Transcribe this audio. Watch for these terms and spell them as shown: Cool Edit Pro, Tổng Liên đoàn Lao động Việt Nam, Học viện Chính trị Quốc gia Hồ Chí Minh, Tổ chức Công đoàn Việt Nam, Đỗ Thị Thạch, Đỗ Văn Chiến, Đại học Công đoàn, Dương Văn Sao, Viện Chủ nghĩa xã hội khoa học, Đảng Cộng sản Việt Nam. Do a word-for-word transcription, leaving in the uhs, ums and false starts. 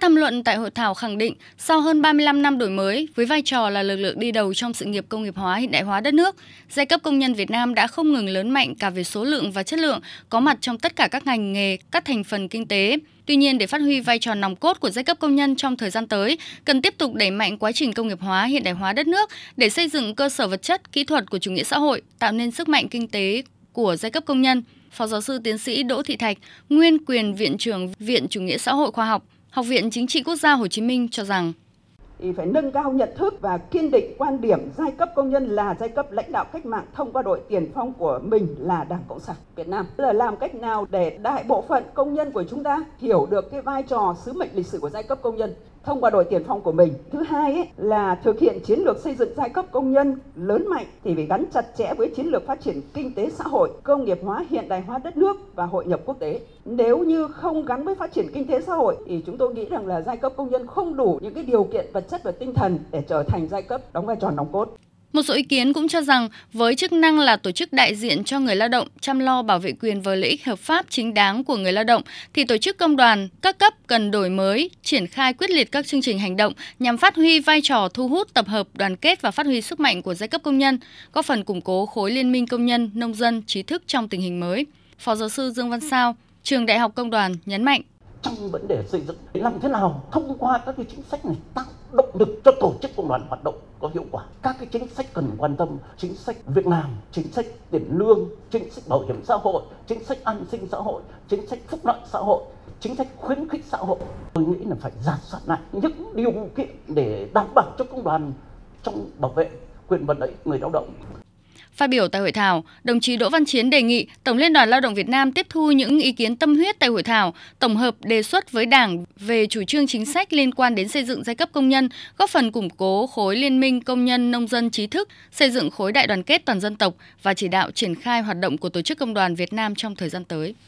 Các tham luận tại hội thảo khẳng định, sau hơn ba mươi lăm năm đổi mới, với vai trò là lực lượng đi đầu trong sự nghiệp công nghiệp hóa, hiện đại hóa đất nước, giai cấp công nhân Việt Nam đã không ngừng lớn mạnh cả về số lượng và chất lượng, có mặt trong tất cả các ngành nghề, các thành phần kinh tế. Tuy nhiên, để phát huy vai trò nòng cốt của giai cấp công nhân trong thời gian tới, cần tiếp tục đẩy mạnh quá trình công nghiệp hóa, hiện đại hóa đất nước để xây dựng cơ sở vật chất, kỹ thuật của chủ nghĩa xã hội, tạo nên sức mạnh kinh tế của giai cấp công nhân. Phó giáo sư tiến sĩ Đỗ Thị Thạch, nguyên quyền viện trưởng Viện Chủ nghĩa xã hội khoa học, Học viện Chính trị Quốc gia Hồ Chí Minh cho rằng thì phải nâng cao nhận thức và kiên định quan điểm giai cấp công nhân là giai cấp lãnh đạo cách mạng thông qua đội tiền phong của mình là Đảng Cộng sản Việt Nam. Là làm cách nào để đại bộ phận công nhân của chúng ta hiểu được cái vai trò sứ mệnh lịch sử của giai cấp công nhân thông qua đội tiền phong của mình. Thứ hai ấy, là thực hiện chiến lược xây dựng giai cấp công nhân lớn mạnh thì phải gắn chặt chẽ với chiến lược phát triển kinh tế xã hội, công nghiệp hóa, hiện đại hóa đất nước và hội nhập quốc tế. Nếu như không gắn với phát triển kinh tế xã hội thì chúng tôi nghĩ rằng là giai cấp công nhân không đủ những cái điều kiện vật chất và tinh thần để trở thành giai cấp đóng vai trò nòng cốt. Một số ý kiến cũng cho rằng, với chức năng là tổ chức đại diện cho người lao động, chăm lo bảo vệ quyền và lợi ích hợp pháp chính đáng của người lao động, thì tổ chức công đoàn, các cấp cần đổi mới, triển khai quyết liệt các chương trình hành động nhằm phát huy vai trò thu hút, tập hợp, đoàn kết và phát huy sức mạnh của giai cấp công nhân, góp phần củng cố khối liên minh công nhân, nông dân, trí thức trong tình hình mới. Phó giáo sư Dương Văn Sao, trường Đại học Công đoàn nhấn mạnh. Trong vấn đề xây dựng làm thế nào thông qua các cái chính sách này tạo động lực cho tổ chức công đoàn hoạt động có hiệu quả. Các cái chính sách cần quan tâm, chính sách việc làm, chính sách tiền lương, chính sách bảo hiểm xã hội, chính sách an sinh xã hội, chính sách phúc lợi xã hội, chính sách khuyến khích xã hội. Tôi nghĩ là phải rà soát lại những điều kiện để đảm bảo cho công đoàn trong bảo vệ quyền và lợi ích người lao động. Phát biểu tại hội thảo, đồng chí Đỗ Văn Chiến đề nghị Tổng Liên đoàn Lao động Việt Nam tiếp thu những ý kiến tâm huyết tại hội thảo, tổng hợp đề xuất với Đảng về chủ trương chính sách liên quan đến xây dựng giai cấp công nhân, góp phần củng cố khối liên minh công nhân, nông dân, trí thức, xây dựng khối đại đoàn kết toàn dân tộc và chỉ đạo triển khai hoạt động của Tổ chức Công đoàn Việt Nam trong thời gian tới.